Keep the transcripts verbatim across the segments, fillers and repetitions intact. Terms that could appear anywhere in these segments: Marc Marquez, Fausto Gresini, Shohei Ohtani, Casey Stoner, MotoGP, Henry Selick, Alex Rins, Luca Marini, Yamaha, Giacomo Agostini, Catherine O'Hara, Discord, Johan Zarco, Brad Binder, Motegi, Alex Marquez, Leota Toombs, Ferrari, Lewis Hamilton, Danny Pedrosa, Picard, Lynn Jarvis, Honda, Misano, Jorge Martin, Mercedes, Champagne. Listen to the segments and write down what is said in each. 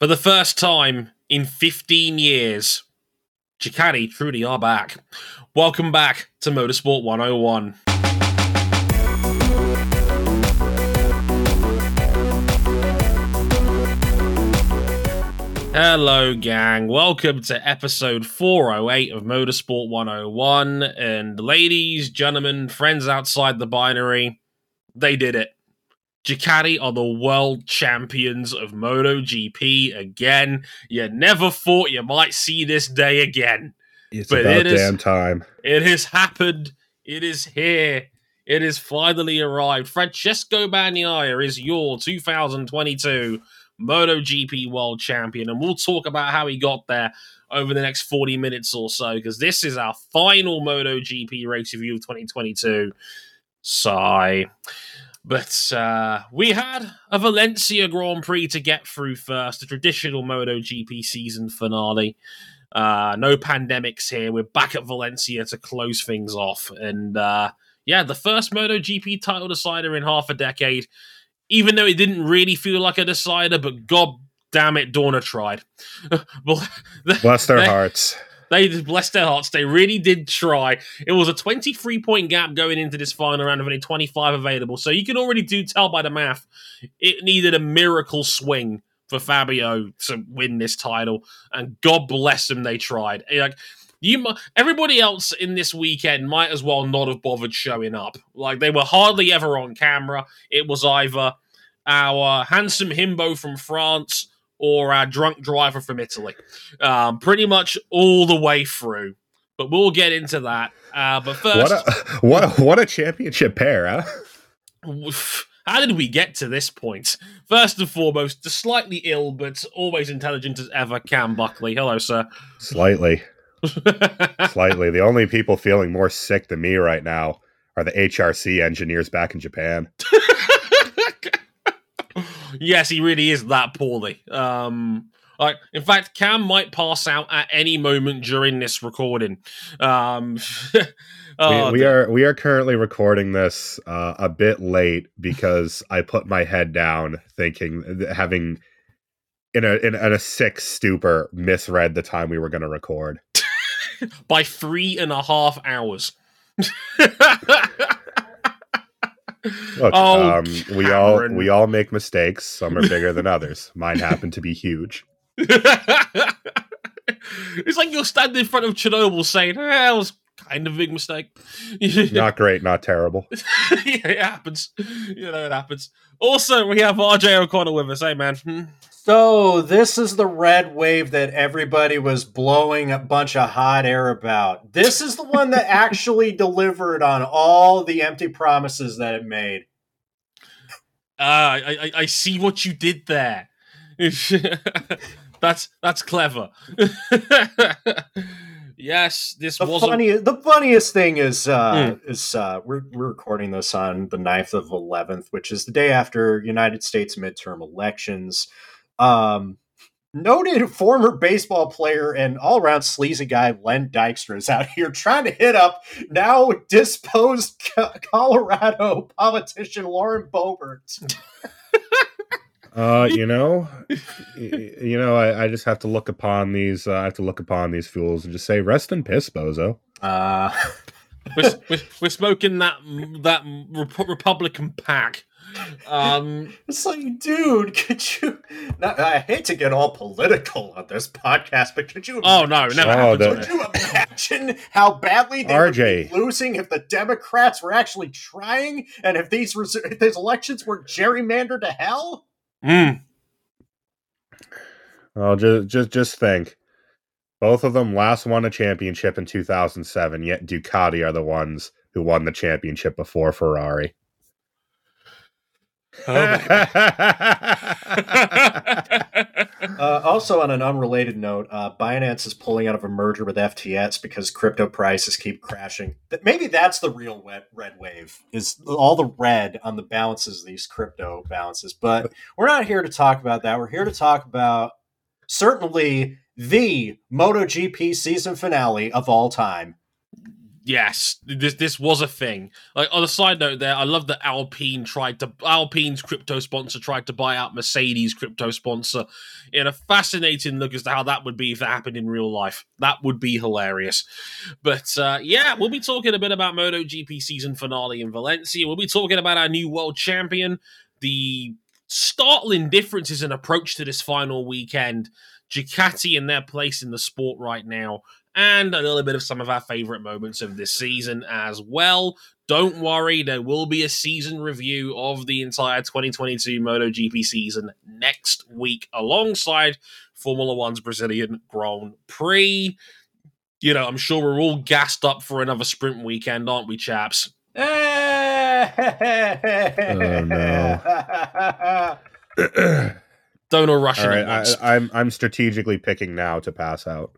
For the first time in fifteen years, Ducati truly are back. Welcome back to Motorsport one oh one. Hello, gang. Welcome to episode four oh eight of Motorsport one oh one. And ladies, gentlemen, friends outside the binary, they did it. Ducati are the world champions of MotoGP again. You never thought you might see this day again. It's but about it is, damn time. It has happened. It is here. It has finally arrived. Francesco Bagnaia is your two thousand twenty-two MotoGP world champion, and we'll talk about how he got there over the next forty minutes or so, because this is our final MotoGP race review of twenty twenty-two. Sigh. But uh, we had a Valencia Grand Prix to get through first, a traditional MotoGP season finale. Uh, no pandemics here. We're back at Valencia to close things off. And uh, yeah, the first MotoGP title decider in half a decade, even though it didn't really feel like a decider, but god damn it, Dorna tried. Bless their hearts. They bless their hearts. They really did try. It was a twenty-three point gap going into this final round of only twenty-five available. So you can already do tell by the math, it needed a miracle swing for Fabio to win this title. And God bless them, they tried. Like you, everybody else in this weekend might as well not have bothered showing up. Like they were hardly ever on camera. It was either our handsome himbo from France or our drunk driver from Italy, um, pretty much all the way through. But we'll get into that. Uh, but first, what a, what a, what a championship pair, huh? How did we get to this point? First and foremost, the slightly ill but always intelligent as ever, Cam Buckley. Hello, sir. Slightly, slightly. The only people feeling more sick than me right now are the H R C engineers back in Japan. Yes, he really is that poorly. Um, like, in fact, Cam might pass out at any moment during this recording. Um, oh, we, we are we are currently recording this uh, a bit late because I put my head down, thinking having in a in, in a sick stupor misread the time we were going to record by three and a half hours. Look, oh, um, we all we all make mistakes. Some are bigger than others. Mine happen to be huge. It's like you're standing in front of Chernobyl saying, eh, that was kind of a big mistake. Not great, not terrible. Yeah, it happens. You know, it happens. Also, we have R J O'Connell with us. Hey, man. Hmm? So this is the red wave that everybody was blowing a bunch of hot air about. This is the one that actually delivered on all the empty promises that it made. Ah, uh, I, I, I see what you did there. that's that's clever. Yes, this the was funny, a... the funniest thing is uh, mm. is uh, we're we're recording this on the ninth of eleventh, which is the day after United States midterm elections. Um, noted former baseball player and all-around sleazy guy Len Dykstra is out here trying to hit up now disposed co- Colorado politician Lauren Boebert. uh, you know, you know, I, I just have to look upon these. Uh, I have to look upon these fools and just say, "Rest in piss, bozo." Uh, we're, we're, we're smoking that that Rep- Republican pack. Um, it's like, dude, could you? Not, I hate to get all political on this podcast, but could you? Oh no, never. Oh, the, could you imagine how badly they R J. would be losing if the Democrats were actually trying, and if these res- if these elections were gerrymandered to hell? Mm. Oh, just just just think, both of them last won a championship in two thousand seven. Yet Ducati are the ones who won the championship before Ferrari. Oh uh, also, on an unrelated note, uh, Binance is pulling out of a merger with F T X because crypto prices keep crashing. Maybe that's the real wet, red wave, is all the red on the balances, these crypto balances. But we're not here to talk about that. We're here to talk about certainly the MotoGP season finale of all time. Yes, this this was a thing. Like, on a side note there, I love that Alpine tried to Alpine's crypto sponsor tried to buy out Mercedes' crypto sponsor in a fascinating look as to how that would be if that happened in real life. That would be hilarious. But uh, yeah, we'll be talking a bit about MotoGP season finale in Valencia. We'll be talking about our new world champion, the startling differences in approach to this final weekend, Ducati and their place in the sport right now, and a little bit of some of our favourite moments of this season as well. Don't worry, there will be a season review of the entire twenty twenty-two MotoGP season next week, alongside Formula One's Brazilian Grand Prix. You know, I'm sure we're all gassed up for another sprint weekend, aren't we, chaps? Oh, no. Don't all rush all right, in at once. I, I'm, I'm strategically picking now to pass out.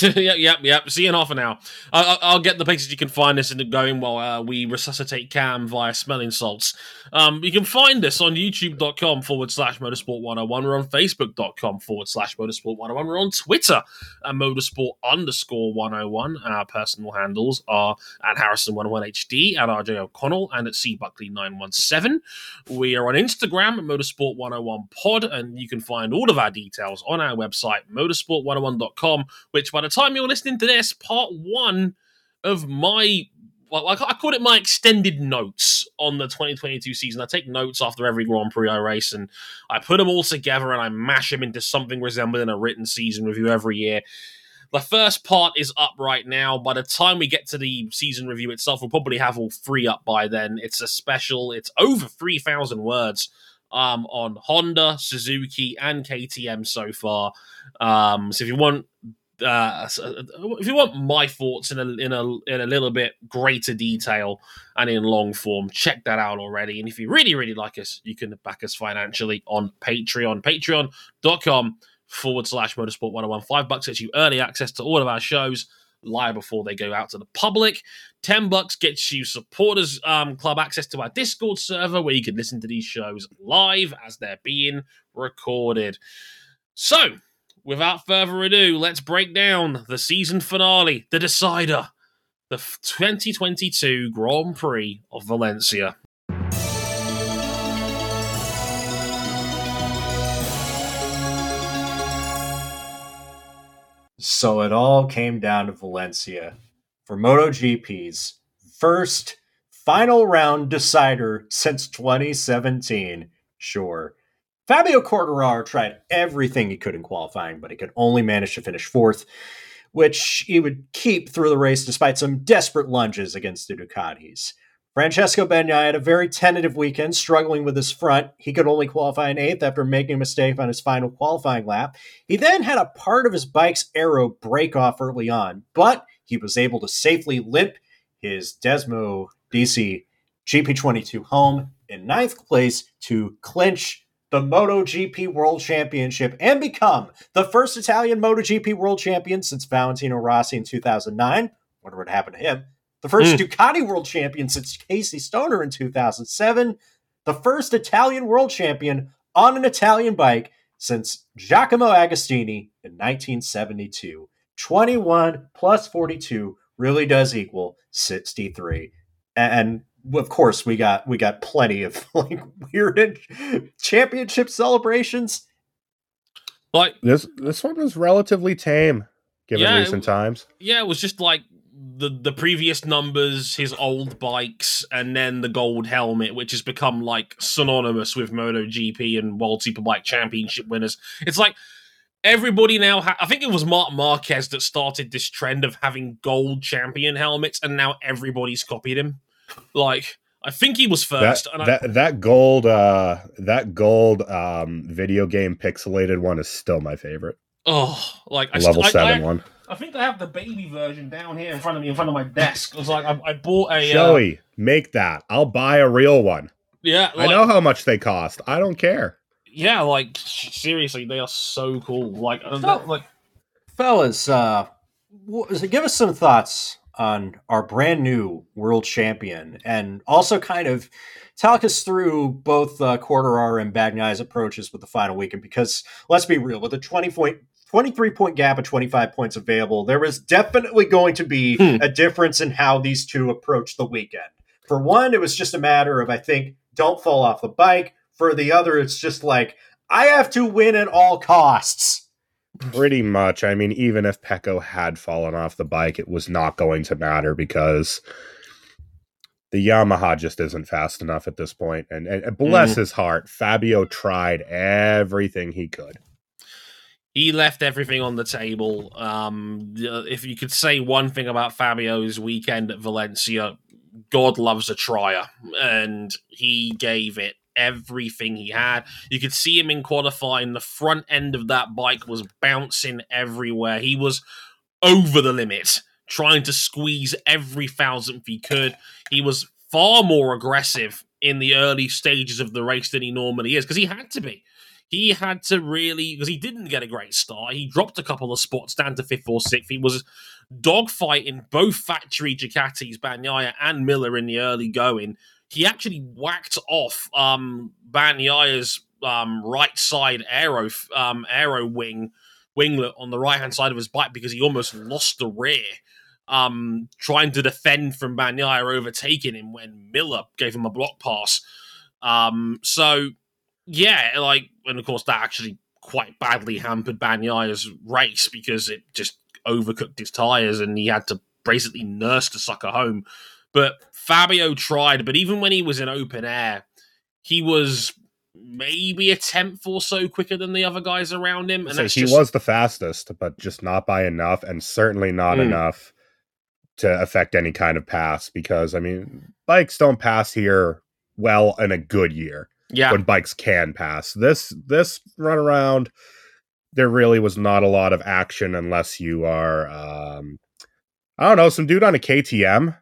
yep, yep, yep. See you in half an hour. I, I'll get the places you can find us in going while uh, we resuscitate Cam via smelling salts. Um, you can find us on youtube.com forward slash motorsport 101. We're on facebook.com forward slash motorsport 101. We're on Twitter at motorsport underscore 101. And our personal handles are at Harrison one oh one H D, at R J O'Connell, and at C Buckley nine one seven. We are on Instagram at motorsport one oh one pod, and you can find all of our details on our website, motorsport one oh one dot com, which, by the time you're listening to this, part one of my, well, I call it my extended notes on the twenty twenty-two season. I take notes after every Grand Prix I race, and I put them all together and I mash them into something resembling a written season review every year. The first part is up right now. By the time we get to the season review itself, we'll probably have all three up by then. It's a special. It's over three thousand words. Um, on Honda, Suzuki, and K T M so far. Um, so if you want... Uh, if you want my thoughts in a in a in a little bit greater detail and in long form, check that out already. And if you really really like us, you can back us financially on Patreon, patreon.com forward slash motorsport 101. Five bucks gets you early access to all of our shows live before they go out to the public. Ten bucks gets you supporters um, club access to our Discord server where you can listen to these shows live as they're being recorded. So, without further ado, let's break down the season finale, the decider, the twenty twenty-two Grand Prix of Valencia. So it all came down to Valencia for MotoGP's first final round decider since twenty seventeen. Sure. Fabio Quartararo tried everything he could in qualifying, but he could only manage to finish fourth, which he would keep through the race despite some desperate lunges against the Ducatis. Francesco Bagnaia had a very tentative weekend, struggling with his front. He could only qualify in eighth after making a mistake on his final qualifying lap. He then had a part of his bike's aero break off early on, but he was able to safely limp his Desmo D C G P twenty-two home in ninth place to clinch the MotoGP World Championship and become the first Italian MotoGP World Champion since Valentino Rossi in two thousand nine. Wonder what happened to him. The first mm. Ducati World Champion since Casey Stoner in two thousand seven. The first Italian World Champion on an Italian bike since Giacomo Agostini in nineteen seventy-two. twenty-one plus forty-two really does equal sixty-three. And of course, we got we got plenty of like weird championship celebrations. Like this, this one was relatively tame, given yeah, recent it, times. Yeah, it was just like the the previous numbers, his old bikes, and then the gold helmet, which has become like synonymous with MotoGP and World Superbike Championship winners. It's like everybody now, ha- I think it was Marc Marquez that started this trend of having gold champion helmets, and now everybody's copied him. Like, I think he was first. That, and I... that, that gold, uh, that gold um, video game pixelated one is still my favorite. Oh, like I level st- seven I, I, one. I think I have the baby version down here in front of me, in front of my desk. It was like I, I bought a Joey. Uh... Make that. I'll buy a real one. Yeah, like, I know how much they cost. I don't care. Yeah, like seriously, they are so cool. Like, I don't know, like fellas, uh, give us some thoughts on our brand new world champion, and also kind of talk us through both uh, Quartararo and Bagnaia's approaches with the final weekend, because let's be real, with a 20 point twenty-three point gap of twenty-five points available. There is definitely going to be hmm. a difference in how these two approach the weekend. For one, it was just a matter of, I think, don't fall off the bike. For the other, it's just like, I have to win at all costs. Pretty much. I mean, even if Pecco had fallen off the bike, it was not going to matter because the Yamaha just isn't fast enough at this point. And, and bless mm. his heart, Fabio tried everything he could. He left everything on the table. Um, if you could say one thing about Fabio's weekend at Valencia, God loves a trier, and he gave it everything he had. You could see him in qualifying. The front end of that bike was bouncing everywhere. He was over the limit, trying to squeeze every thousandth he could. He was far more aggressive in the early stages of the race than he normally is, because he had to be. He had to really, because he didn't get a great start. He dropped a couple of spots down to fifth or sixth. He was dogfighting both factory Ducatis, Bagnaia and Miller, in the early going. He actually whacked off um, Bagnaia's um, right side aero um, aero wing winglet on the right hand side of his bike because he almost lost the rear um, trying to defend from Bagnaia overtaking him when Miller gave him a block pass. Um, so yeah, like, and of course that actually quite badly hampered Bagnaia's race because it just overcooked his tires and he had to basically nurse the sucker home. But Fabio tried, but even when he was in open air, he was maybe a tenth or so quicker than the other guys around him. And so that's he just... was the fastest, but just not by enough, and certainly not mm. enough to affect any kind of pass. Because, I mean, bikes don't pass here well in a good year. Yeah. When bikes can pass. This, this runaround, there really was not a lot of action unless you are, um, I don't know, some dude on a K T M.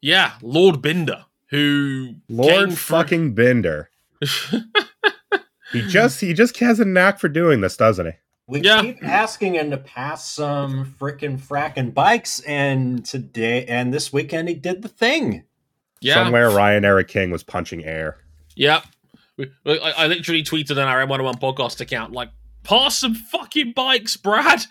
Yeah, Lord Binder, who Lord fucking Binder. he just he just has a knack for doing this, doesn't he? We yeah. keep asking him to pass some frickin' frackin' bikes, and today and this weekend he did the thing. Yeah, somewhere Ryan Eric King was punching air. Yep, yeah. I, I literally tweeted on our M one oh one podcast account like, "Pass some fucking bikes, Brad."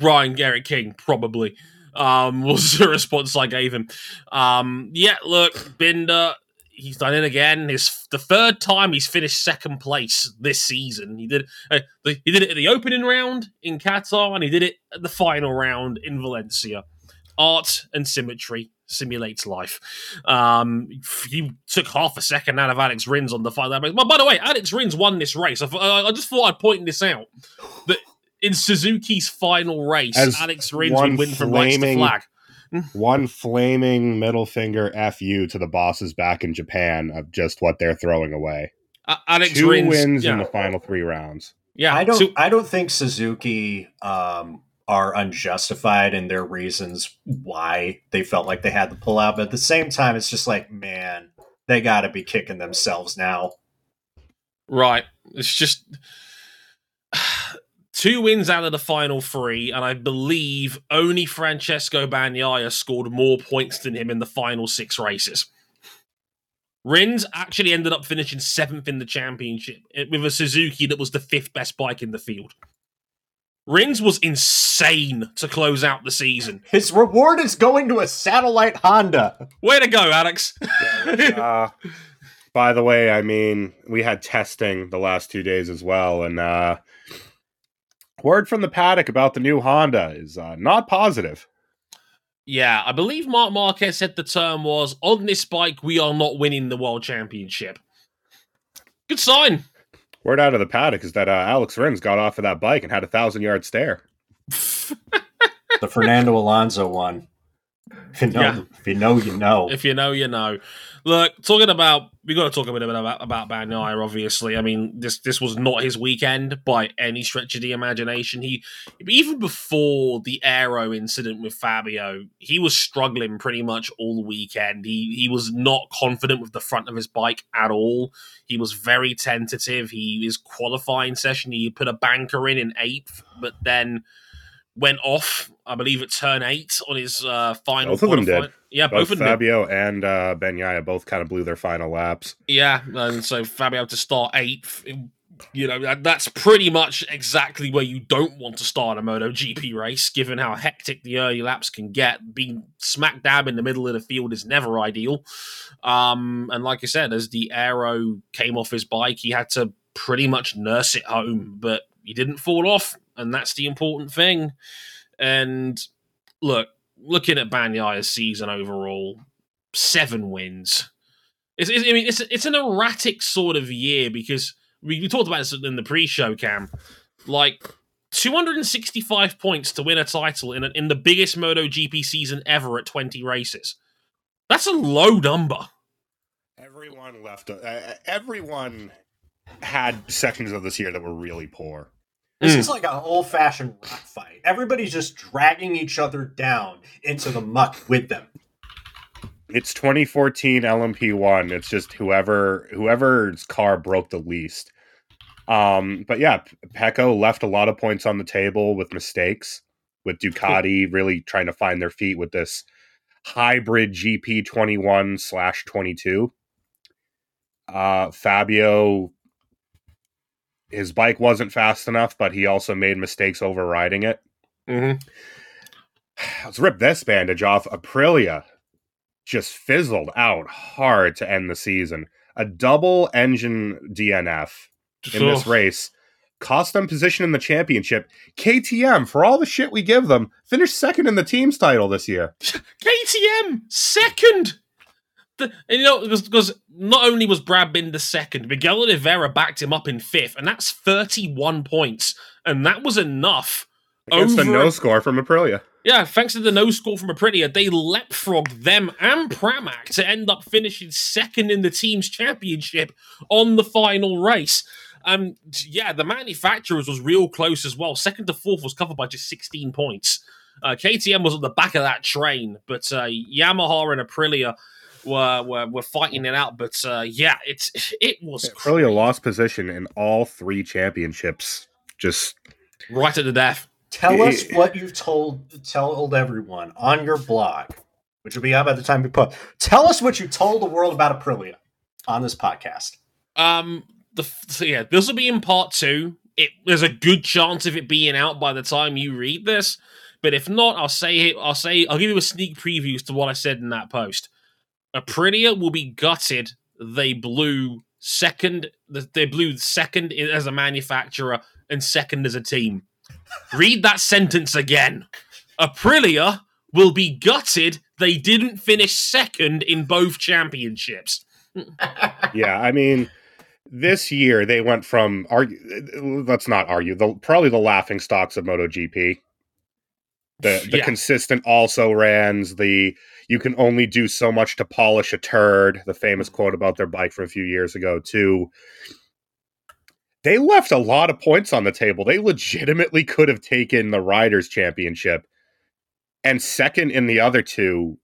Ryan Eric King probably. Um, was the response I gave him. Um, yeah, look, Binder, he's done it again. His the third time he's finished second place this season. He did uh, the, he did it at the opening round in Qatar, and he did it at the final round in Valencia. Art and symmetry simulates life. Um, he took half a second out of Alex Rins on the final round. But by the way, Alex Rins won this race. I, I just thought I'd point this out. That in Suzuki's final race, as Alex Rins would win from rights to flag. One flaming middle finger F U to the bosses back in Japan of just what they're throwing away. Uh, Alex Two Rins, wins yeah. in the final three rounds. Yeah, I don't. So, I don't think Suzuki um, are unjustified in their reasons why they felt like they had to pull out. But at the same time, it's just like, man, they got to be kicking themselves now. Right. It's just. Two wins out of the final three, and I believe only Francesco Bagnaia scored more points than him in the final six races. Rins actually ended up finishing seventh in the championship with a Suzuki that was the fifth best bike in the field. Rins was insane to close out the season. His reward is going to a satellite Honda. Way to go, Alex. Yeah, uh, by the way, I mean, we had testing the last two days as well, and... uh word from the paddock about the new Honda is uh, not positive. Yeah, I believe Marc Marquez said the term was, on this bike, we are not winning the World Championship. Good sign. Word out of the paddock is that uh, Alex Rins got off of that bike and had a thousand-yard stare. The Fernando Alonso one. If you know, yeah. if you know, you know. If you know, you know. Look, talking about, we got to talk a bit about about Bagnaia, obviously. I mean, this this was not his weekend by any stretch of the imagination. He even before the aero incident with Fabio, he was struggling pretty much all weekend. He he was not confident with the front of his bike at all. He was very tentative. He his qualifying session, he put a banker in in eighth, but then went off, I believe, at turn eight on his uh, final. Both of them did. Yeah, both, both of them Fabio did. and uh, Bagnaia both kind of blew their final laps. Yeah, and so Fabio to start eighth You know, that's pretty much exactly where you don't want to start a MotoGP race, given how hectic the early laps can get. Being smack dab in the middle of the field is never ideal. Um, and like I said, as the aero came off his bike, he had to pretty much nurse it home, but he didn't fall off, and that's the important thing. And look, looking at Bagnaia's season overall, seven wins. It's, it's, I mean, it's, it's an erratic sort of year because... We, we talked about this in the pre-show, Cam. Like, two hundred sixty-five points to win a title in a, in the biggest MotoGP season ever at twenty races. That's a low number. Everyone left. Uh, everyone had sections of this year that were really poor. This mm. is like an old-fashioned rock fight. Everybody's just dragging each other down into the muck with them. It's twenty fourteen L M P one. It's just whoever whoever's car broke the least. Um, but yeah, Pecco left a lot of points on the table with mistakes, with Ducati really trying to find their feet with this hybrid G P twenty-one slash twenty-two. Uh, Fabio, his bike wasn't fast enough, but he also made mistakes overriding it. Mm-hmm. Let's rip this bandage off. Aprilia just fizzled out hard to end the season. A double engine D N F in this race cost them position in the championship. K T M, for all the shit we give them, finished second in the team's title this year. K T M second. The, and you know, it was because not only was Brad Binder second, Miguel Oliveira backed him up in fifth, and that's thirty-one points, and that was enough. It's the no score from Aprilia. Yeah, thanks to the no score from Aprilia, they leapfrogged them and Pramac to end up finishing second in the team's championship on the final race. Um, yeah, the manufacturers was real close as well. Second to fourth was covered by just sixteen points. Uh, K T M was at the back of that train, but uh, Yamaha and Aprilia were, were were fighting it out. But uh, yeah, it's it was yeah, Aprilia crazy. Lost position in all three championships, just right at the death. Tell us what you've told told everyone on your blog, which will be out by the time we put. Tell us what you told the world about Aprilia on this podcast. Um, the so yeah, this will be in part two. It there's a good chance of it being out by the time you read this, but if not, I'll say it. I'll say I'll give you a sneak preview as to what I said in that post. Aprilia will be gutted. They blew second. They blew second as a manufacturer and second as a team. Read that sentence again. Aprilia will be gutted they didn't finish second in both championships. Yeah, I mean, this year they went from, argue, let's not argue, the, probably the laughing stocks of MotoGP. The, the yeah. consistent also-rans, the you can only do so much to polish a turd, the famous quote about their bike from a few years ago, too. They left a lot of points on the table. They legitimately could have taken the Riders' Championship and second in the other two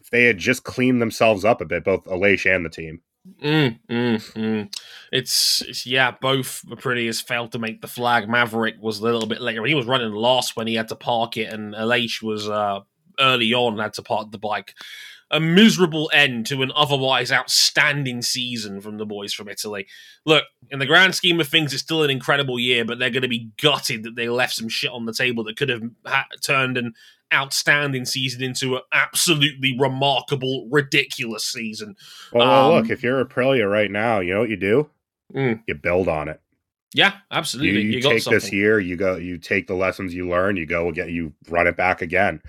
if they had just cleaned themselves up a bit, both Aleix and the team. Mm, mm, mm. It's, it's, yeah, both Aprilia's failed to make the flag. Maverick was a little bit later. He was running last when he had to park it, and Aleix was uh, early on had to park the bike. A miserable end to an otherwise outstanding season from the boys from Italy. Look, in the grand scheme of things, it's still an incredible year, but they're going to be gutted that they left some shit on the table that could have ha- turned an outstanding season into an absolutely remarkable, ridiculous season. Well, um, well look, if you're Aprilia right now, you know what you do? Mm. You build on it. Yeah, absolutely. You, you, you take got this year, you go, you take the lessons you learn, you go again, you run it back again.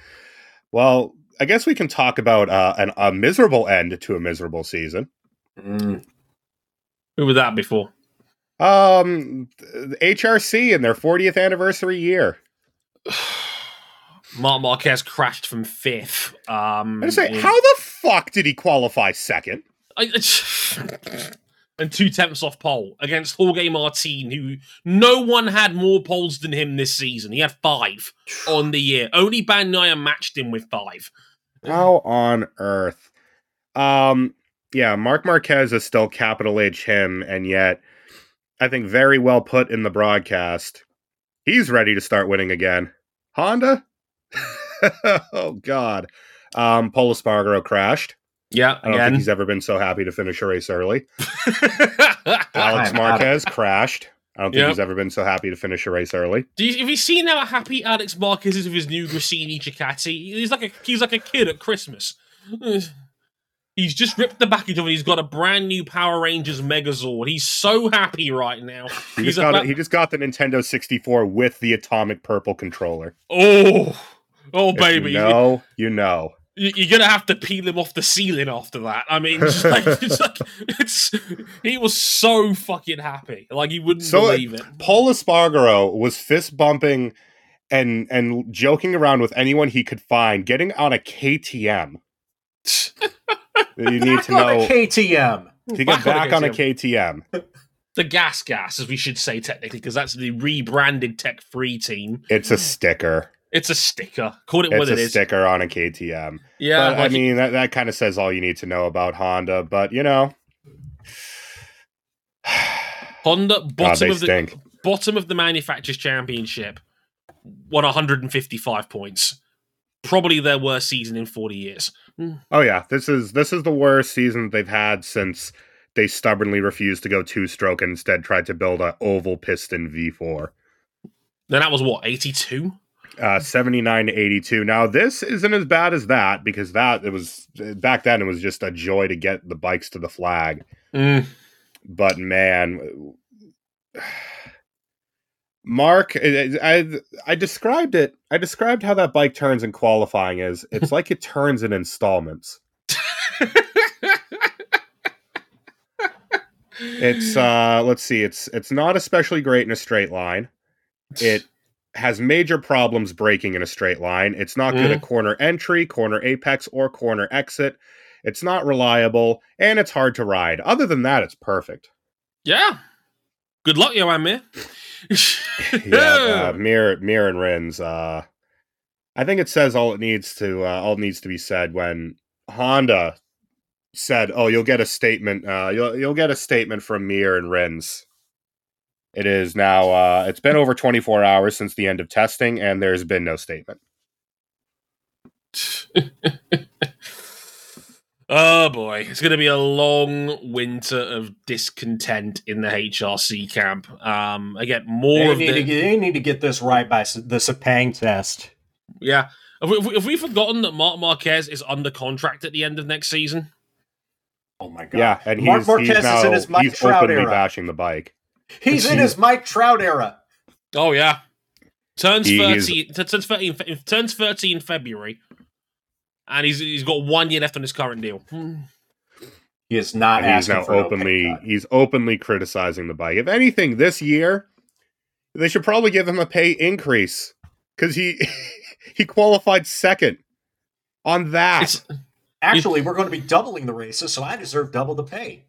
Well, I guess we can talk about uh, an, a miserable end to a miserable season. Mm. Who was that before? Um, the H R C in their fortieth anniversary year. Marc Marquez crashed from fifth. Um, I say, in... how the fuck did he qualify second? I, I... and two tenths off pole against Jorge Martin, who no one had more poles than him this season. He had five on the year. Only Bagnaia matched him with five. How on earth? Um, yeah, Marc Marquez is still capital H him, and yet I think very well put in the broadcast. He's ready to start winning again. Honda? Oh, God. Um, Pol Espargaro crashed. Yeah, I don't again. think he's ever been so happy to finish a race early. Alex Marquez crashed. I don't think yep. he's ever been so happy to finish a race early. Do you, have you seen how happy Alex Marquez is with his new Gresini Ducati? He's like a he's like a kid at Christmas. He's just ripped the package of it. He's got a brand new Power Rangers Megazord. He's so happy right now. He, he's just, got about... a, he just got the Nintendo sixty-four with the Atomic Purple controller. Oh, oh, if baby! You know, you know. You're gonna have to peel him off the ceiling after that. I mean, just like, just like, it's he was so fucking happy, like you wouldn't so believe it. Pol Espargaro was fist bumping and and joking around with anyone he could find, getting on a K T M. You need to know K T M to get back on a K T M. The gas gas, as we should say technically, because that's the rebranded Tech Free team. It's a sticker. It's a sticker. Call it what it is. It's a sticker on a K T M. Yeah. But, like, I mean, that, that kind of says all you need to know about Honda, but, you know. Honda, bottom God, of the bottom of the Manufacturers' Championship, won one hundred fifty-five points. Probably their worst season in forty years. Oh, yeah. This is, this is the worst season they've had since they stubbornly refused to go two-stroke and instead tried to build an oval piston V four. Now, that was, what, eighty-two? Uh, seventy-nine to eighty-two. Now this isn't as bad as that, because that it was back then it was just a joy to get the bikes to the flag. Mm. But man, Mark, I, I I described it. I described how that bike turns in qualifying is it's like it turns in installments. It's uh, let's see. It's it's not especially great in a straight line. It has major problems braking in a straight line. It's not good mm. at corner entry, corner apex, or corner exit. It's not reliable, and it's hard to ride. Other than that, it's perfect. Yeah. Good luck, yo, man, Mir. yeah, uh, Mir, Mir and Rins. Uh, I think it says all it needs to. Uh, all it needs to be said when Honda said, "Oh, you'll get a statement. Uh, you'll you'll get a statement from Mir and Rins." It is now, uh, it's been over twenty-four hours since the end of testing, and there's been no statement. Oh, boy. It's going to be a long winter of discontent in the H R C camp. Um, again, more they of need the... to get, they need to get this right by the Sepang test. Yeah. Have we, have we forgotten that Marc Marquez is under contract at the end of next season? Oh, my God. Yeah, and Marc he's, Marquez he's, now, is in his Mike he's Trout openly era. bashing the bike. He's in his Mike Trout era. Oh yeah, turns thirty. Turns thirty. Turns thirty in February, and he's he's got one year left on his current deal. He is not. And he's now for openly. No he's openly criticizing the bike. If anything, this year they should probably give him a pay increase because he he qualified second on that. It's, Actually, we're going to be doubling the races, so I deserve double the pay.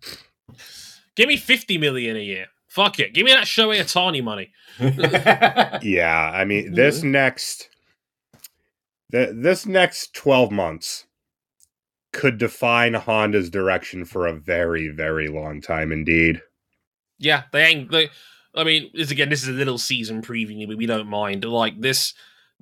Give me fifty million a year. Fuck it. Give me that Shohei Ohtani money. Yeah, I mean, this next th- this next twelve months could define Honda's direction for a very, very long time indeed. Yeah, they ain't... They, I mean, this, again, this is a little season preview, but we don't mind. Like, this...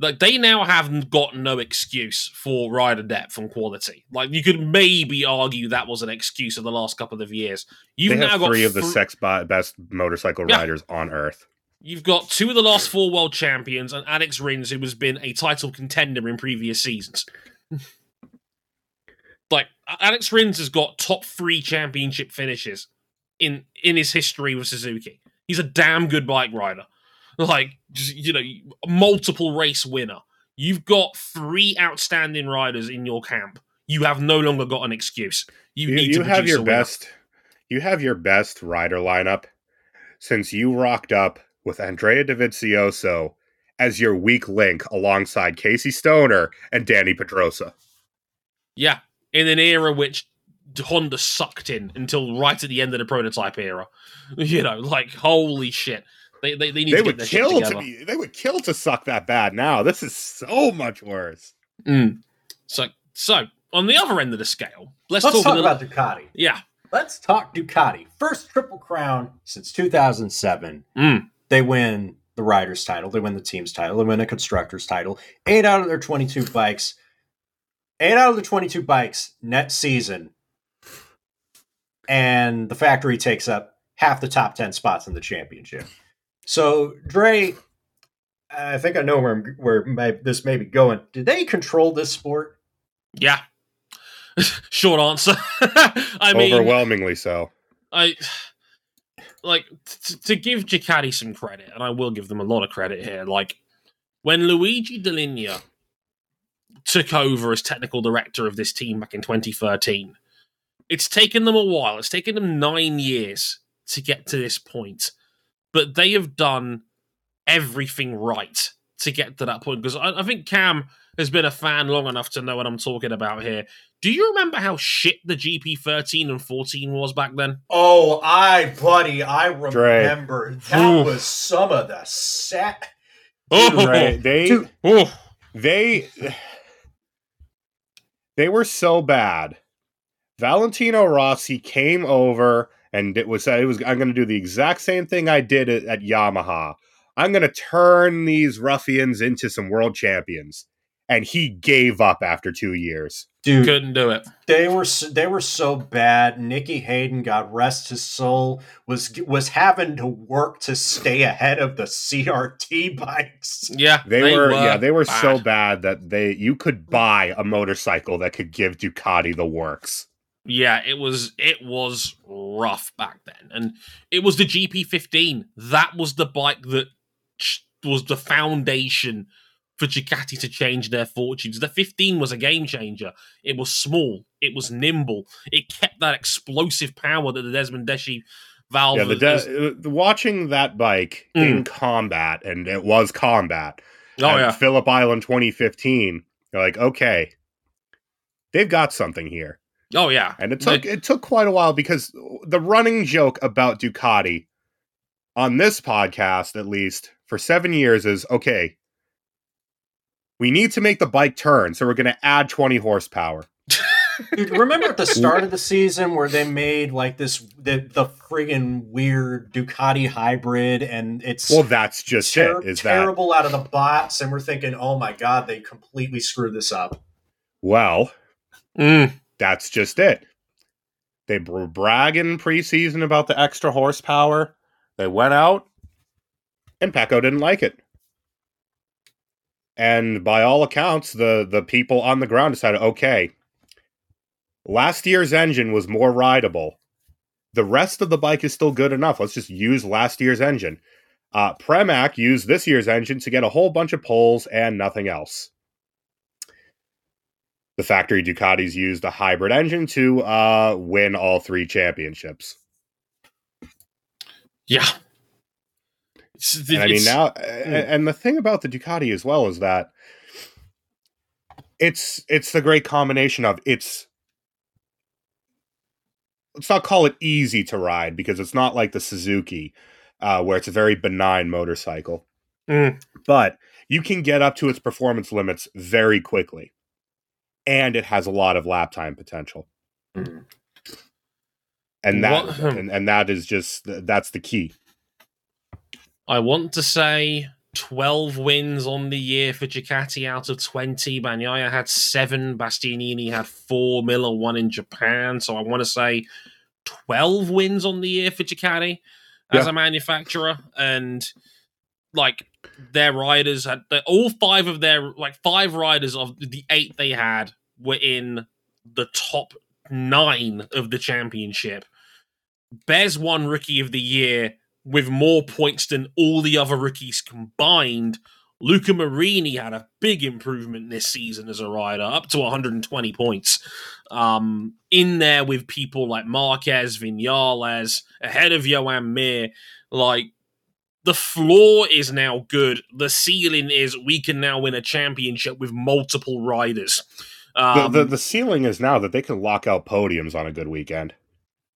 Like, they now haven't got no excuse for rider depth and quality. Like, you could maybe argue that was an excuse in the last couple of years. You've they now have got three of th- the six best motorcycle yeah. riders on Earth. You've got two of the last four world champions and Alex Rins, who has been a title contender in previous seasons. Like, Alex Rins has got top three championship finishes in, in his history with Suzuki. He's a damn good bike rider. Like, you know, multiple race winner. You've got three outstanding riders in your camp. You have no longer got an excuse. You, you need to you have your best. You have your best rider lineup since you rocked up with Andrea Dovizioso as your weak link alongside Casey Stoner and Danny Pedrosa. Yeah, in an era which Honda sucked in until right at the end of the prototype era. You know, like, holy shit. They they they need they to get would their kill shit together. to be, they would kill to suck that bad now. This is so much worse. Mm. So so on the other end of the scale, let's, let's talk, talk about Ducati. Yeah, let's talk Ducati. First Triple Crown since two thousand seven. Mm. They win the riders' title. They win the team's title. They win the constructors' title. Eight out of their twenty-two bikes eight out of the twenty-two bikes next season, and the factory takes up half the top ten spots in the championship. So, Dre, I think I know where I'm, where my, this may be going. Do they control this sport? Yeah. Short answer. I mean, overwhelmingly so. I like t- to give Ducati some credit, and I will give them a lot of credit here. Like when Luigi Dell'Igna took over as technical director of this team back in twenty thirteen, it's taken them a while. It's taken them nine years to get to this point, but they have done everything right to get to that point. Because I, I think Cam has been a fan long enough to know what I'm talking about here. Do you remember how shit the G P thirteen and fourteen was back then? Oh, I, buddy, I remember. Dre. That Oof. was some of the set. Oh, Dre, they, oh. they, they were so bad. Valentino Rossi came over and it was, it was I'm going to do the exact same thing I did at, at Yamaha. I'm going to turn these ruffians into some world champions. And he gave up after two years. Dude, couldn't do it. They were they were so bad. Nikki Hayden, God rest his soul, was was having to work to stay ahead of the C R T bikes. Yeah, they, they were. were yeah, they were bad. so bad that they you could buy a motorcycle that could give Ducati the works. Yeah, it was it was rough back then, and it was the G P fifteen. That was the bike that was the foundation for Ducati to change their fortunes. The fifteen was a game changer. It was small. It was nimble. It kept that explosive power that the Desmond Deshi valve... Yeah, the de- is- watching that bike mm. in combat, and it was combat, oh, at yeah. Phillip Island twenty fifteen, you're like, okay, they've got something here. Oh, yeah. And it took, they- it took quite a while, because the running joke about Ducati, on this podcast at least, for seven years is, okay, we need to make the bike turn, so we're going to add twenty horsepower. Dude, remember at the start of the season where they made like this the, the friggin' weird Ducati hybrid, and it's well, that's just ter- it. Is terrible that... out of the box, and we're thinking, oh my god, they completely screwed this up. Well, mm. that's just it. They were bragging preseason about the extra horsepower. They went out, and Pecco didn't like it. And by all accounts, the, the people on the ground decided, okay, last year's engine was more rideable. The rest of the bike is still good enough. Let's just use last year's engine. Uh, Pramac used this year's engine to get a whole bunch of poles and nothing else. The factory Ducatis used a hybrid engine to uh, win all three championships. Yeah. And I mean, now, and the thing about the Ducati as well is that it's it's the great combination of it's, let's not call it easy to ride, because it's not like the Suzuki, uh, where it's a very benign motorcycle, mm. but you can get up to its performance limits very quickly, and it has a lot of lap time potential, mm. and that and, and that is just that's the key. I want to say twelve wins on the year for Ducati out of twenty. Bagnaia had seven. Bastianini had four. Miller won in Japan. So I want to say twelve wins on the year for Ducati as yeah. a manufacturer. And like their riders had all five of their, like five riders of the eight they had were in the top nine of the championship. Bez won Rookie of the Year with more points than all the other rookies combined. Luca Marini had a big improvement this season as a rider, up to one hundred twenty points. Um, in there with people like Marquez, Viñales, ahead of Joan Mir. Like, the floor is now good. The ceiling is we can now win a championship with multiple riders. Um, the, the, the ceiling is now that they can lock out podiums on a good weekend.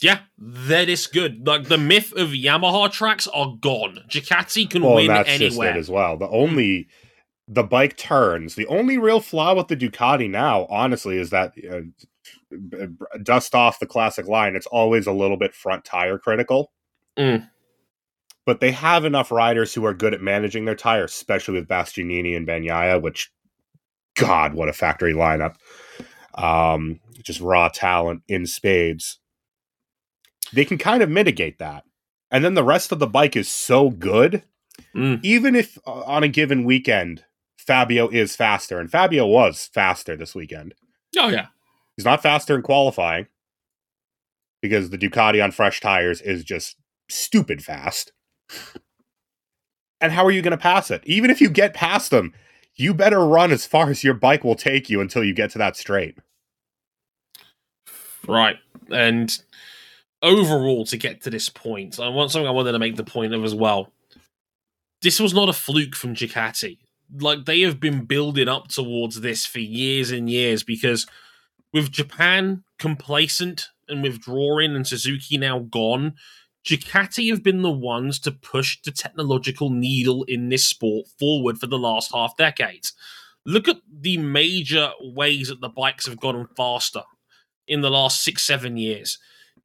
Yeah, that is good. Like the myth of Yamaha tracks are gone. Ducati can well, win that's anywhere just it as well. The only the bike turns. The only real flaw with the Ducati now, honestly, is that uh, dust off the classic line. It's always a little bit front tire critical. Mm. But they have enough riders who are good at managing their tires, especially with Bastianini and Bagnaia. Which, God, what a factory lineup! um, just raw talent in spades, they can kind of mitigate that. And then the rest of the bike is so good, mm. even if uh, on a given weekend, Fabio is faster, and Fabio was faster this weekend. Oh, yeah. He's not faster in qualifying because the Ducati on fresh tires is just stupid fast. And how are you going to pass it? Even if you get past them, you better run as far as your bike will take you until you get to that straight. Right. And overall, to get to this point, I want something I wanted to make the point of as well. This was not a fluke from Ducati. Like, they have been building up towards this for years and years, because with Japan complacent and withdrawing and Suzuki now gone, Ducati have been the ones to push the technological needle in this sport forward for the last half decade. Look at the major ways that the bikes have gone faster in the last six, seven years.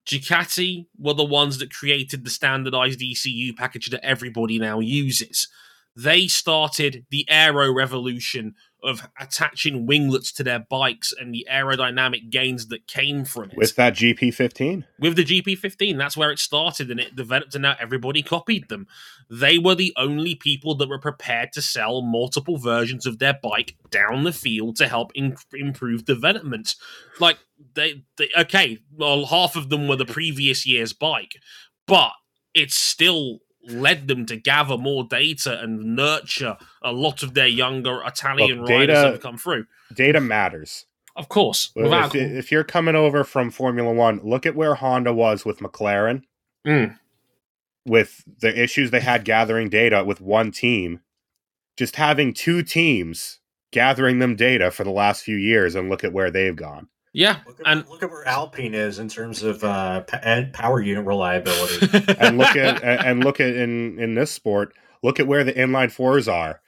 Ducati were the ones that created the standardized E C U package that everybody now uses. They started the aero revolution of attaching winglets to their bikes and the aerodynamic gains that came from it. With that G P fifteen? With the G P fifteen, that's where it started, and it developed, and now everybody copied them. They were the only people that were prepared to sell multiple versions of their bike down the field to help in- improve development. Like, they, they, okay, well, half of them were the previous year's bike, but it's still led them to gather more data and nurture a lot of their younger Italian Look, data, riders that come through. Data matters. Of course. If, if you're coming over from Formula One, look at where Honda was with McLaren. Mm. With the issues they had gathering data with one team. Just having two teams gathering them data for the last few years, and look at where they've gone. Yeah, look at, and look at where Alpine is in terms of uh, p- power unit reliability, and look at and look at in, in this sport. Look at where the inline fours are.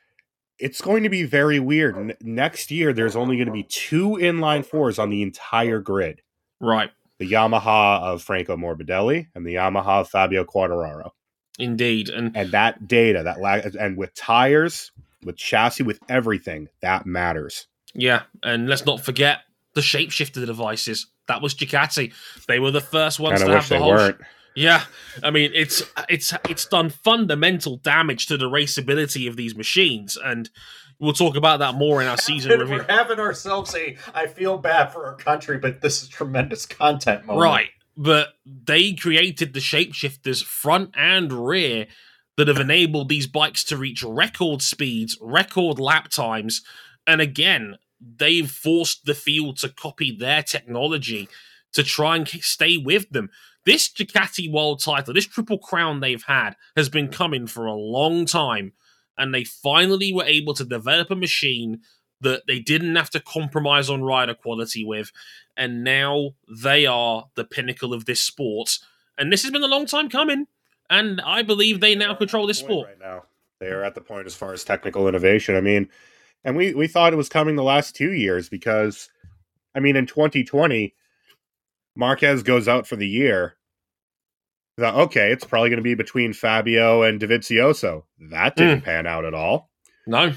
It's going to be very weird. N- next year, there's only going to be two inline fours on the entire grid. Right, the Yamaha of Franco Morbidelli and the Yamaha of Fabio Quartararo. Indeed, and and that data that la- and with tires, with chassis, with everything that matters. Yeah, and let's not forget the shapeshifter devices. That was Ducati. They were the first ones Kinda to have the whole. Sh- yeah, I mean, it's it's it's done fundamental damage to the raceability of these machines, and we'll talk about that more in our season review. We're having ourselves a I feel bad for our country, but this is tremendous content moment. Right, but they created the shapeshifters front and rear that have enabled these bikes to reach record speeds, record lap times, and again, they've forced the field to copy their technology to try and stay with them. This Ducati World title, this Triple Crown they've had, has been coming for a long time, and they finally were able to develop a machine that they didn't have to compromise on rider quality with, and now they are the pinnacle of this sport. And this has been a long time coming, and I believe they now control this sport. Right now, they are at the point as far as technical innovation. I mean, And we, we thought it was coming the last two years because, I mean, in twenty twenty, Marquez goes out for the year. We thought, okay, it's probably going to be between Fabio and Dovizioso. That didn't mm. pan out at all. No.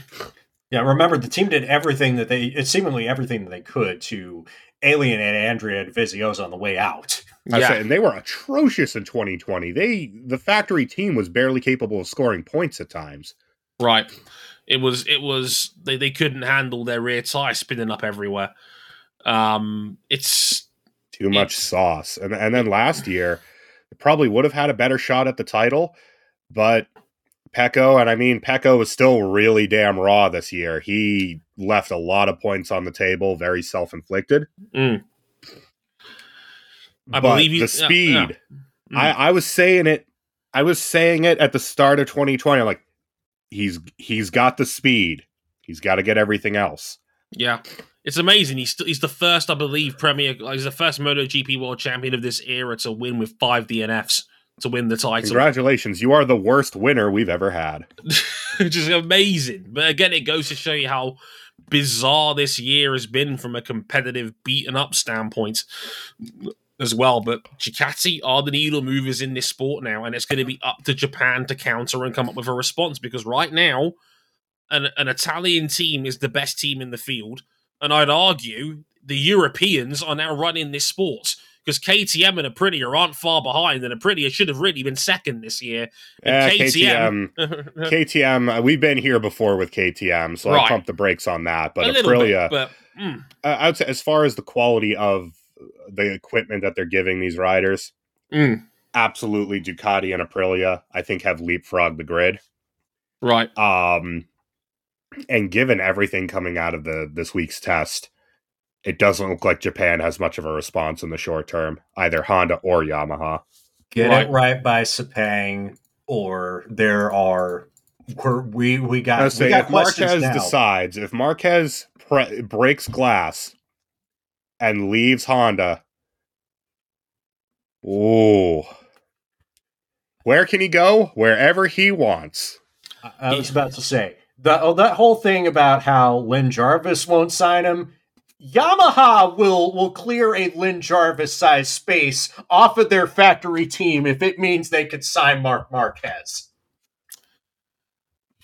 Yeah, remember, the team did everything that they, it's seemingly everything that they could to alienate Andrea Dovizioso on the way out. Yeah. I was saying, and they were atrocious in twenty twenty. They The factory team was barely capable of scoring points at times. Right. It was, it was, they, they couldn't handle their rear tire spinning up everywhere. Um, it's too much it's, sauce. And and then last year, they probably would have had a better shot at the title, but Pecco, and I mean, Pecco was still really damn raw this year. He left a lot of points on the table, very self-inflicted. Mm. I but believe you, the speed, uh, yeah. mm. I, I was saying it, I was saying it at the start of twenty twenty. I'm like, He's he's got the speed. He's got to get everything else. Yeah, it's amazing. He's st- he's the first, I believe, Premier. He's the first MotoGP World Champion of this era to win with five D N Fs to win the title. Congratulations! You are the worst winner we've ever had, which is amazing. But again, it goes to show you how bizarre this year has been from a competitive, beaten up standpoint as well. But Ducati are the needle movers in this sport now, and it's going to be up to Japan to counter and come up with a response, because right now an, an Italian team is the best team in the field, and I'd argue the Europeans are now running this sport, because K T M and Aprilia aren't far behind, and Aprilia should have really been second this year. And uh, K T M, K T M, K T M, we've been here before with K T M, so right. I pumped the brakes on that. But a Aprilia, bit, but, mm. uh, I would say as far as the quality of the equipment that they're giving these riders, mm. absolutely Ducati and Aprilia, I think, have leapfrogged the grid. Right. Um, and given everything coming out of the this week's test, it doesn't look like Japan has much of a response in the short term, either Honda or Yamaha. Get right. it right by Sepang, or there are we're, we we got. Say, we got if Marquez now. decides, if Marquez pre- breaks glass and leaves Honda, ooh, where can he go? Wherever he wants. I was about to say that oh, that whole thing about how Lynn Jarvis won't sign him. Yamaha will will clear a Lynn Jarvis-sized space off of their factory team if it means they could sign Marc Marquez.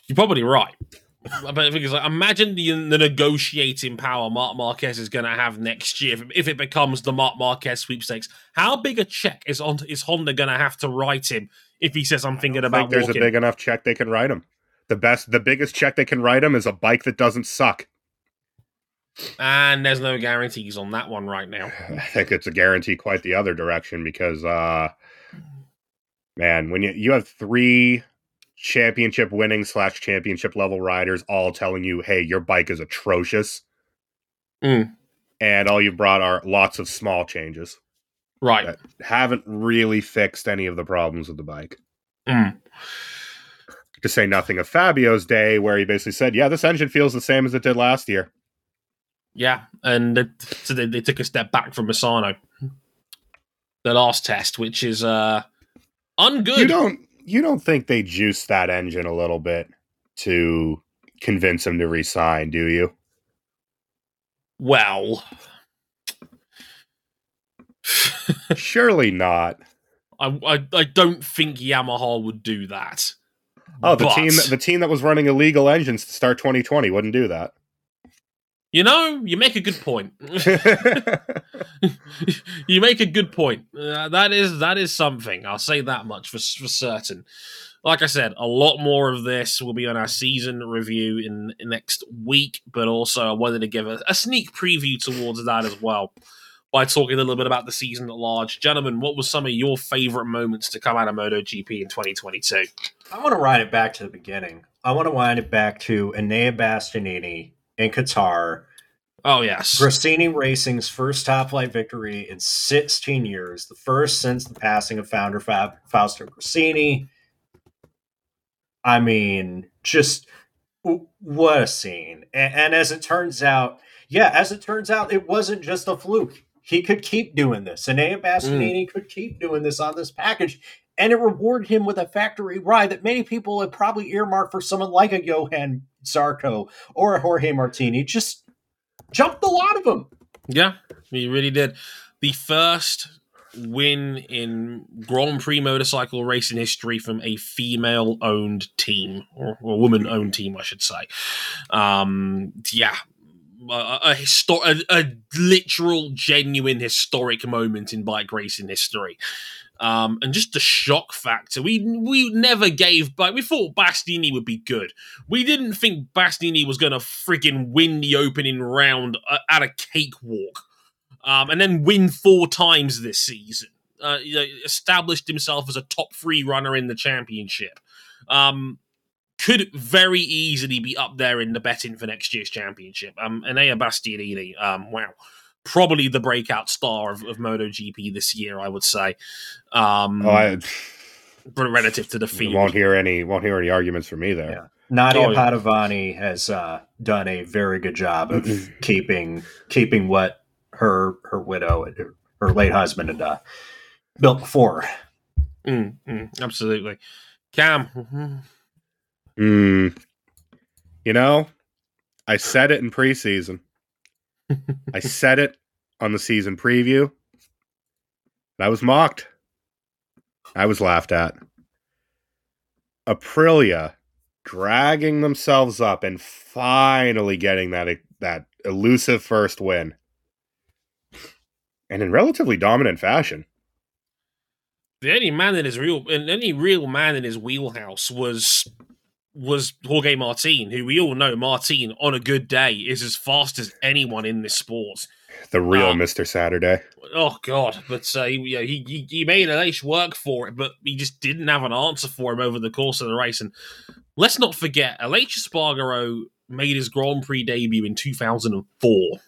You're probably right. Because like, imagine the, the negotiating power Marc Marquez is going to have next year if, if it becomes the Marc Marquez sweepstakes. How big a check is on is Honda going to have to write him if he says, I'm thinking about walking? I don't think there's a big enough check they can write him. The best, the biggest check they can write him is a bike that doesn't suck. And there's no guarantees on that one right now. I think it's a guarantee quite the other direction because, uh, man, when you, you have three championship winning slash championship level riders all telling you, hey, your bike is atrocious. Mm. And all you brought are lots of small changes. Right. That haven't really fixed any of the problems with the bike. Mm. To say nothing of Fabio's day, where he basically said, yeah, this engine feels the same as it did last year. Yeah, and they, so they, they took a step back from Misano, the last test, which is uh, ungood. You don't, you don't think they juiced that engine a little bit to convince him to resign, do you? Well, surely not. I, I, I don't think Yamaha would do that. Oh, the but... team, the team that was running illegal engines to start twenty twenty wouldn't do that. You know, you make a good point. you make a good point. Uh, that is that is something. I'll say that much for, for certain. Like I said, a lot more of this will be on our season review in, in next week, but also I wanted to give a, a sneak preview towards that as well by talking a little bit about the season at large. Gentlemen, what were some of your favorite moments to come out of MotoGP in twenty twenty-two? I want to ride it back to the beginning. I want to wind it back to Enea Bastianini in Qatar. Oh, yes. Gresini Racing's first top-flight victory in sixteen years, the first since the passing of founder Fa- Fausto Gresini. I mean, just w- what a scene. And, and as it turns out, yeah, as it turns out, it wasn't just a fluke. He could keep doing this. Enea Bastianini mm. could keep doing this on this package, and it rewarded him with a factory ride that many people had probably earmarked for someone like a Johan Zarco or a Jorge Martin. He just jumped a lot of them. Yeah, he really did. The first win in Grand Prix motorcycle racing history from a female-owned team, or a woman-owned team, I should say. Um, yeah, a, a, histor- a, a literal, genuine, historic moment in bike racing history. Um, and just the shock factor. We we never gave, but we thought Bastianini would be good. We didn't think Bastianini was going to friggin' win the opening round at a cakewalk, um, and then win four times this season. Uh, you know, established himself as a top three runner in the championship. Um, could very easily be up there in the betting for next year's championship. Um, Enea Bastianini, um, wow. Probably the breakout star of, of MotoGP this year, I would say. Um, oh, I, relative to the field, won't hear any won't hear any arguments from me there. Yeah. Nadia oh, Padovani has uh, done a very good job of keeping keeping what her her widow, her, her late husband, had uh, built before. Mm, mm, absolutely, Cam. Mm. You know, I said it in preseason. I said it on the season preview. I was mocked. I was laughed at. Aprilia dragging themselves up and finally getting that that elusive first win. and in relatively dominant fashion. The only man in his real, and any real man in his wheelhouse was was Jorge Martin, who we all know Martin on a good day is as fast as anyone in this sport. The real um, Mister Saturday. Oh God! But uh, he, he he made Aleix work for it, but he just didn't have an answer for him over the course of the race. And let's not forget, Aleix Espargaró made his Grand Prix debut in two thousand four.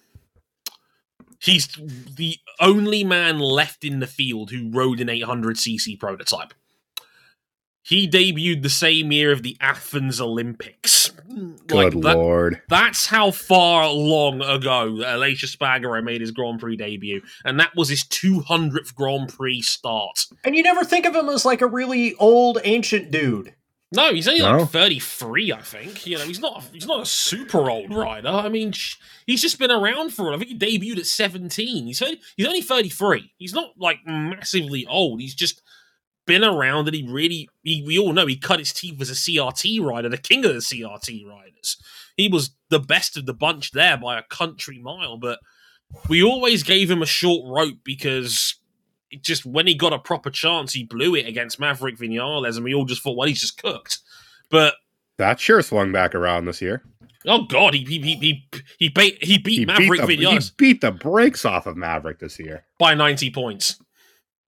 He's the only man left in the field who rode an eight hundred c c prototype. He debuted the same year of the Athens Olympics. Good like that, Lord. That's how far long ago Aleix Espargaró made his Grand Prix debut. And that was his two hundredth Grand Prix start. And you never think of him as like a really old, ancient dude. No, he's only no. like thirty-three, I think. You know, he's not he's not a super old rider. I mean, he's just been around for it. I think he debuted at seventeen. He's only, he's only thirty-three. He's not like massively old. He's just been around, and he really, he, we all know he cut his teeth as a C R T rider, the king of the C R T riders. He was the best of the bunch there by a country mile, but we always gave him a short rope because it just, when he got a proper chance, he blew it against Maverick Viñales, and we all just thought, well, he's just cooked. But that sure swung back around this year. Oh God, he he he he he beat he beat he Maverick beat the, Viñales. He beat the brakes off of Maverick this year by ninety points.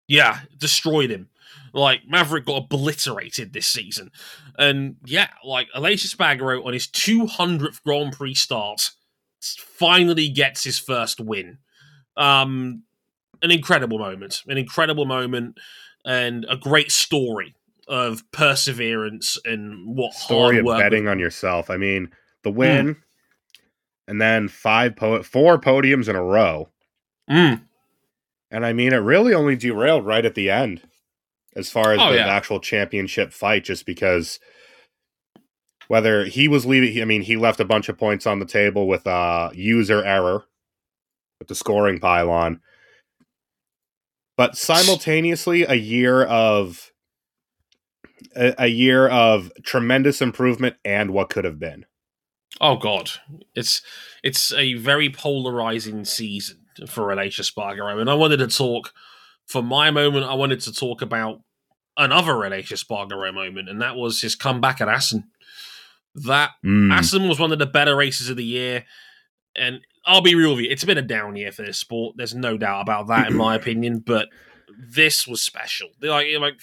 Yeah, destroyed him. Like Maverick got obliterated this season, and yeah, like Aleix Espargaró on his two hundredth Grand Prix start finally gets his first win. Um. An incredible moment, an incredible moment, and a great story of perseverance and what story hard work of betting was. On yourself. I mean, the win, mm. and then five po- four podiums in a row, mm. and I mean, it really only derailed right at the end, as far as oh, the yeah. actual championship fight, just because whether he was leaving. I mean, he left a bunch of points on the table with uh, user error with the scoring pylon. But simultaneously, a year of a, a year of tremendous improvement and what could have been. Oh God, it's it's a very polarizing season for Aleix Espargaró, and I wanted to talk for my moment. I wanted to talk about another Aleix Espargaró moment, and that was his comeback at Assen. That mm. Assen was one of the better races of the year, and I'll be real with you. It's been a down year for this sport. There's no doubt about that, in my opinion. But this was special. Like, like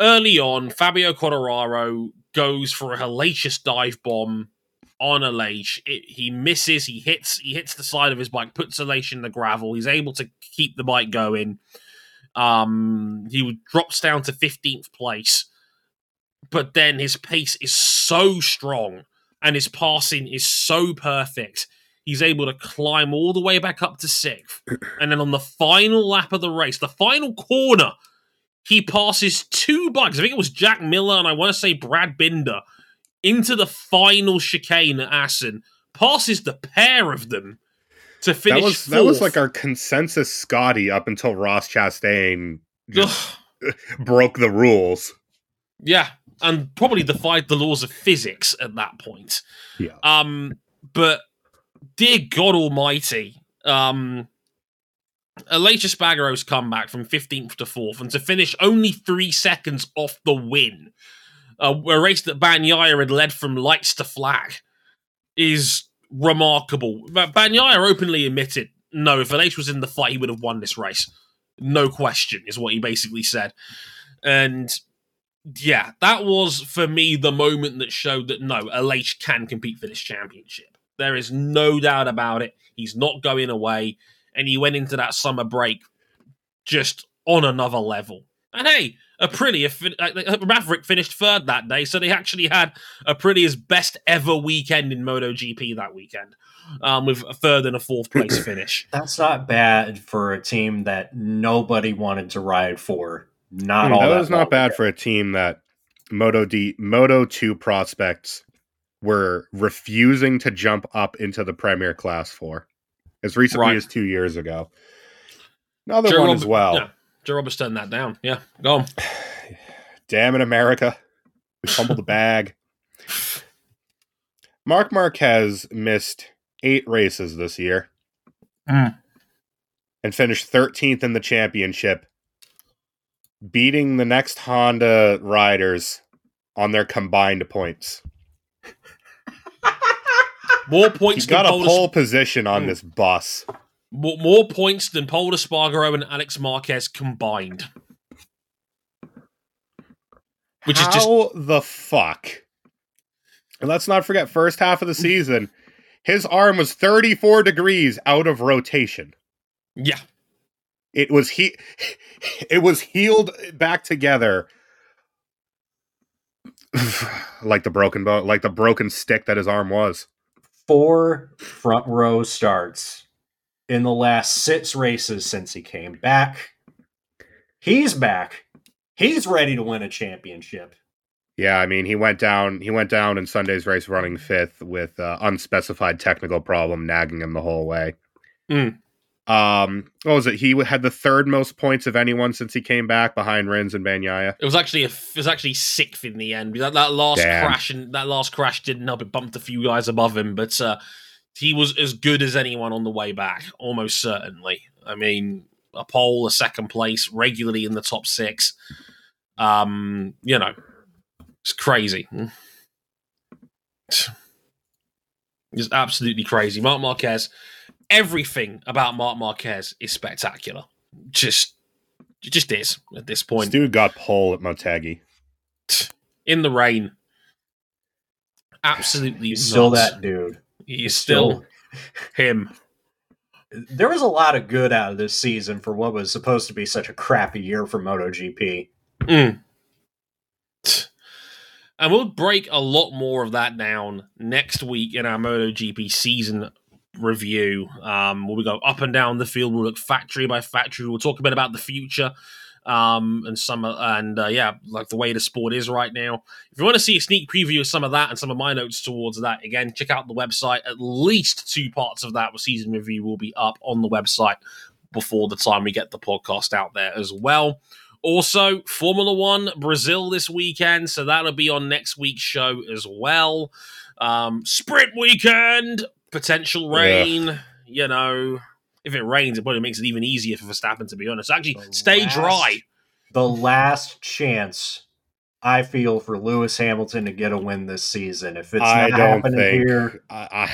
early on, Fabio Quartararo goes for a hellacious dive bomb on Aleix. It, he misses. He hits. He hits the side of his bike. Puts Aleix in the gravel. He's able to keep the bike going. Um, he drops down to fifteenth place, but then his pace is so strong and his passing is so perfect. He's able to climb all the way back up to sixth. And then on the final lap of the race, the final corner, he passes two bikes. I think it was Jack Miller and I want to say Brad Binder into the final chicane at Assen, passes the pair of them to finish that was, fourth. That was like our consensus Scotty up until Ross Chastain just broke the rules. Yeah, and probably defied the laws of physics at that point. Yeah. Um, but dear God almighty, um, Aleix Espargaró's comeback from fifteenth to fourth, and to finish only three seconds off the win, uh, a race that Bagnaia had led from lights to flag, is remarkable. But Bagnaia openly admitted, no, if Aleix was in the fight, he would have won this race. No question, is what he basically said. And yeah, that was, for me, the moment that showed that, no, Aleix can compete for this championship. There is no doubt about it. He's not going away. And he went into that summer break just on another level. And hey, Aprilia, fin- Maverick finished third that day, so they actually had Aprilia's best ever weekend in MotoGP that weekend, um, with a third and a fourth place finish. That's not bad for a team that nobody wanted to ride for. Not mm, all that. That was not bad for a team that Moto D, Moto two prospects were refusing to jump up into the Premier Class for as recently right. as two years ago. Another Joe one Rob- as well. Yeah. Joe Roberts turned that down. Yeah, go on. Damn it, America. We fumbled the bag. Marc Marquez missed eight races this year. Mm. and finished thirteenth in the championship, beating the next Honda riders on their combined points. More points. He's got a pole Esp- position on mm. this bus. More, more points than Pol Espargaro and Alex Marquez combined. Which How is just the fuck. And let's not forget, first half of the season, his arm was thirty-four degrees out of rotation. Yeah. It was he it was healed back together. like the broken bone, like the broken stick that his arm was. Four front row starts in the last six races since he came back. He's back. He's ready to win a championship. Yeah, I mean, he went down. He went down in Sunday's race, running fifth with uh, unspecified technical problem nagging him the whole way. Mm. Um, what was it? He had the third most points of anyone since he came back, behind Rins and Bagnaia. It was actually a, it was actually sixth in the end. That that last Damn. crash and that last crash didn't help. It bumped a few guys above him, but uh, he was as good as anyone on the way back, almost certainly. I mean, a pole, a second place, regularly in the top six. Um, you know, it's crazy. It's absolutely crazy. Marc Marquez, everything about Marc Marquez is spectacular. Just, just is at this point. This dude got pole at Motegi. In the rain. Absolutely. He's still that dude. He's still, still him. There was a lot of good out of this season for what was supposed to be such a crappy year for MotoGP. Mm. And we'll break a lot more of that down next week in our MotoGP season review. Um, we'll go up and down the field. We'll look factory by factory. We'll talk a bit about the future um, and some, uh, and uh, yeah, like the way the sport is right now. If you want to see a sneak preview of some of that and some of my notes towards that, again, check out the website. At least two parts of that season review will be up on the website before the time we get the podcast out there as well. Also, Formula One Brazil this weekend, so that'll be on next week's show as well. Um, sprint weekend, potential rain, yeah. You know. If it rains, it probably makes it even easier for Verstappen, to be honest. Actually, the stay last, dry. The last chance, I feel, for Lewis Hamilton to get a win this season. If it's I not don't happening think, here... I,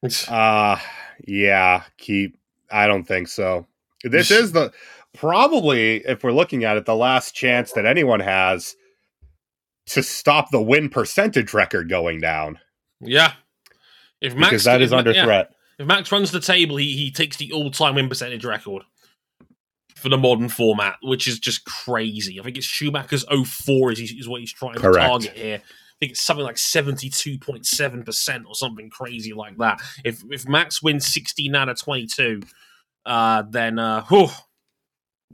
I, uh, yeah, keep... I don't think so. This is the... Probably, if we're looking at it, the last chance that anyone has to stop the win percentage record going down. Yeah. If Max, because that is under yeah. threat. If Max runs the table, he, he takes the all-time win percentage record for the modern format, which is just crazy. I think it's Schumacher's oh four is, is what he's trying Correct. to target here. I think it's something like seventy-two point seven percent or something crazy like that. If if Max wins sixteen out of twenty-two, uh, then... Uh, whew,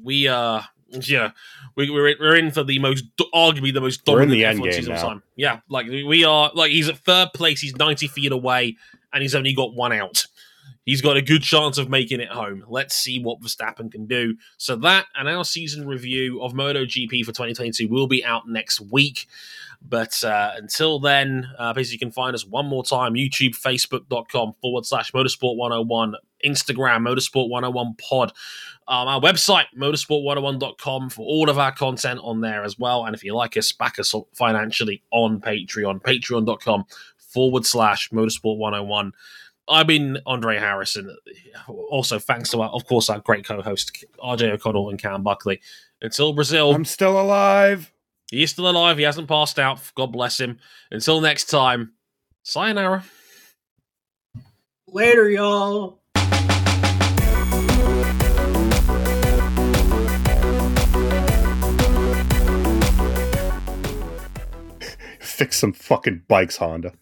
We uh yeah we we're we're in for the most arguably the most dominant F one season of time. Yeah, like we are like he's at third place, he's ninety feet away, and he's only got one out. He's got a good chance of making it home. Let's see what Verstappen can do. So that and our season review of MotoGP for twenty twenty-two will be out next week. But uh, until then, uh, basically you can find us one more time, YouTube, Facebook.com forward slash Motorsport one oh one, Instagram, Motorsport one oh one pod. Um, our website, Motorsport one oh one dot com, for all of our content on there as well. And if you like us, back us financially on Patreon, patreon.com forward slash Motorsport one oh one. I've been Andre Harrison. Also, thanks to, our, of course, our great co-host, R J O'Connell and Cam Buckley. Until Brazil. I'm still alive. He is still alive. He hasn't passed out. God bless him. Until next time, sayonara. Later, y'all. Fix some fucking bikes, Honda.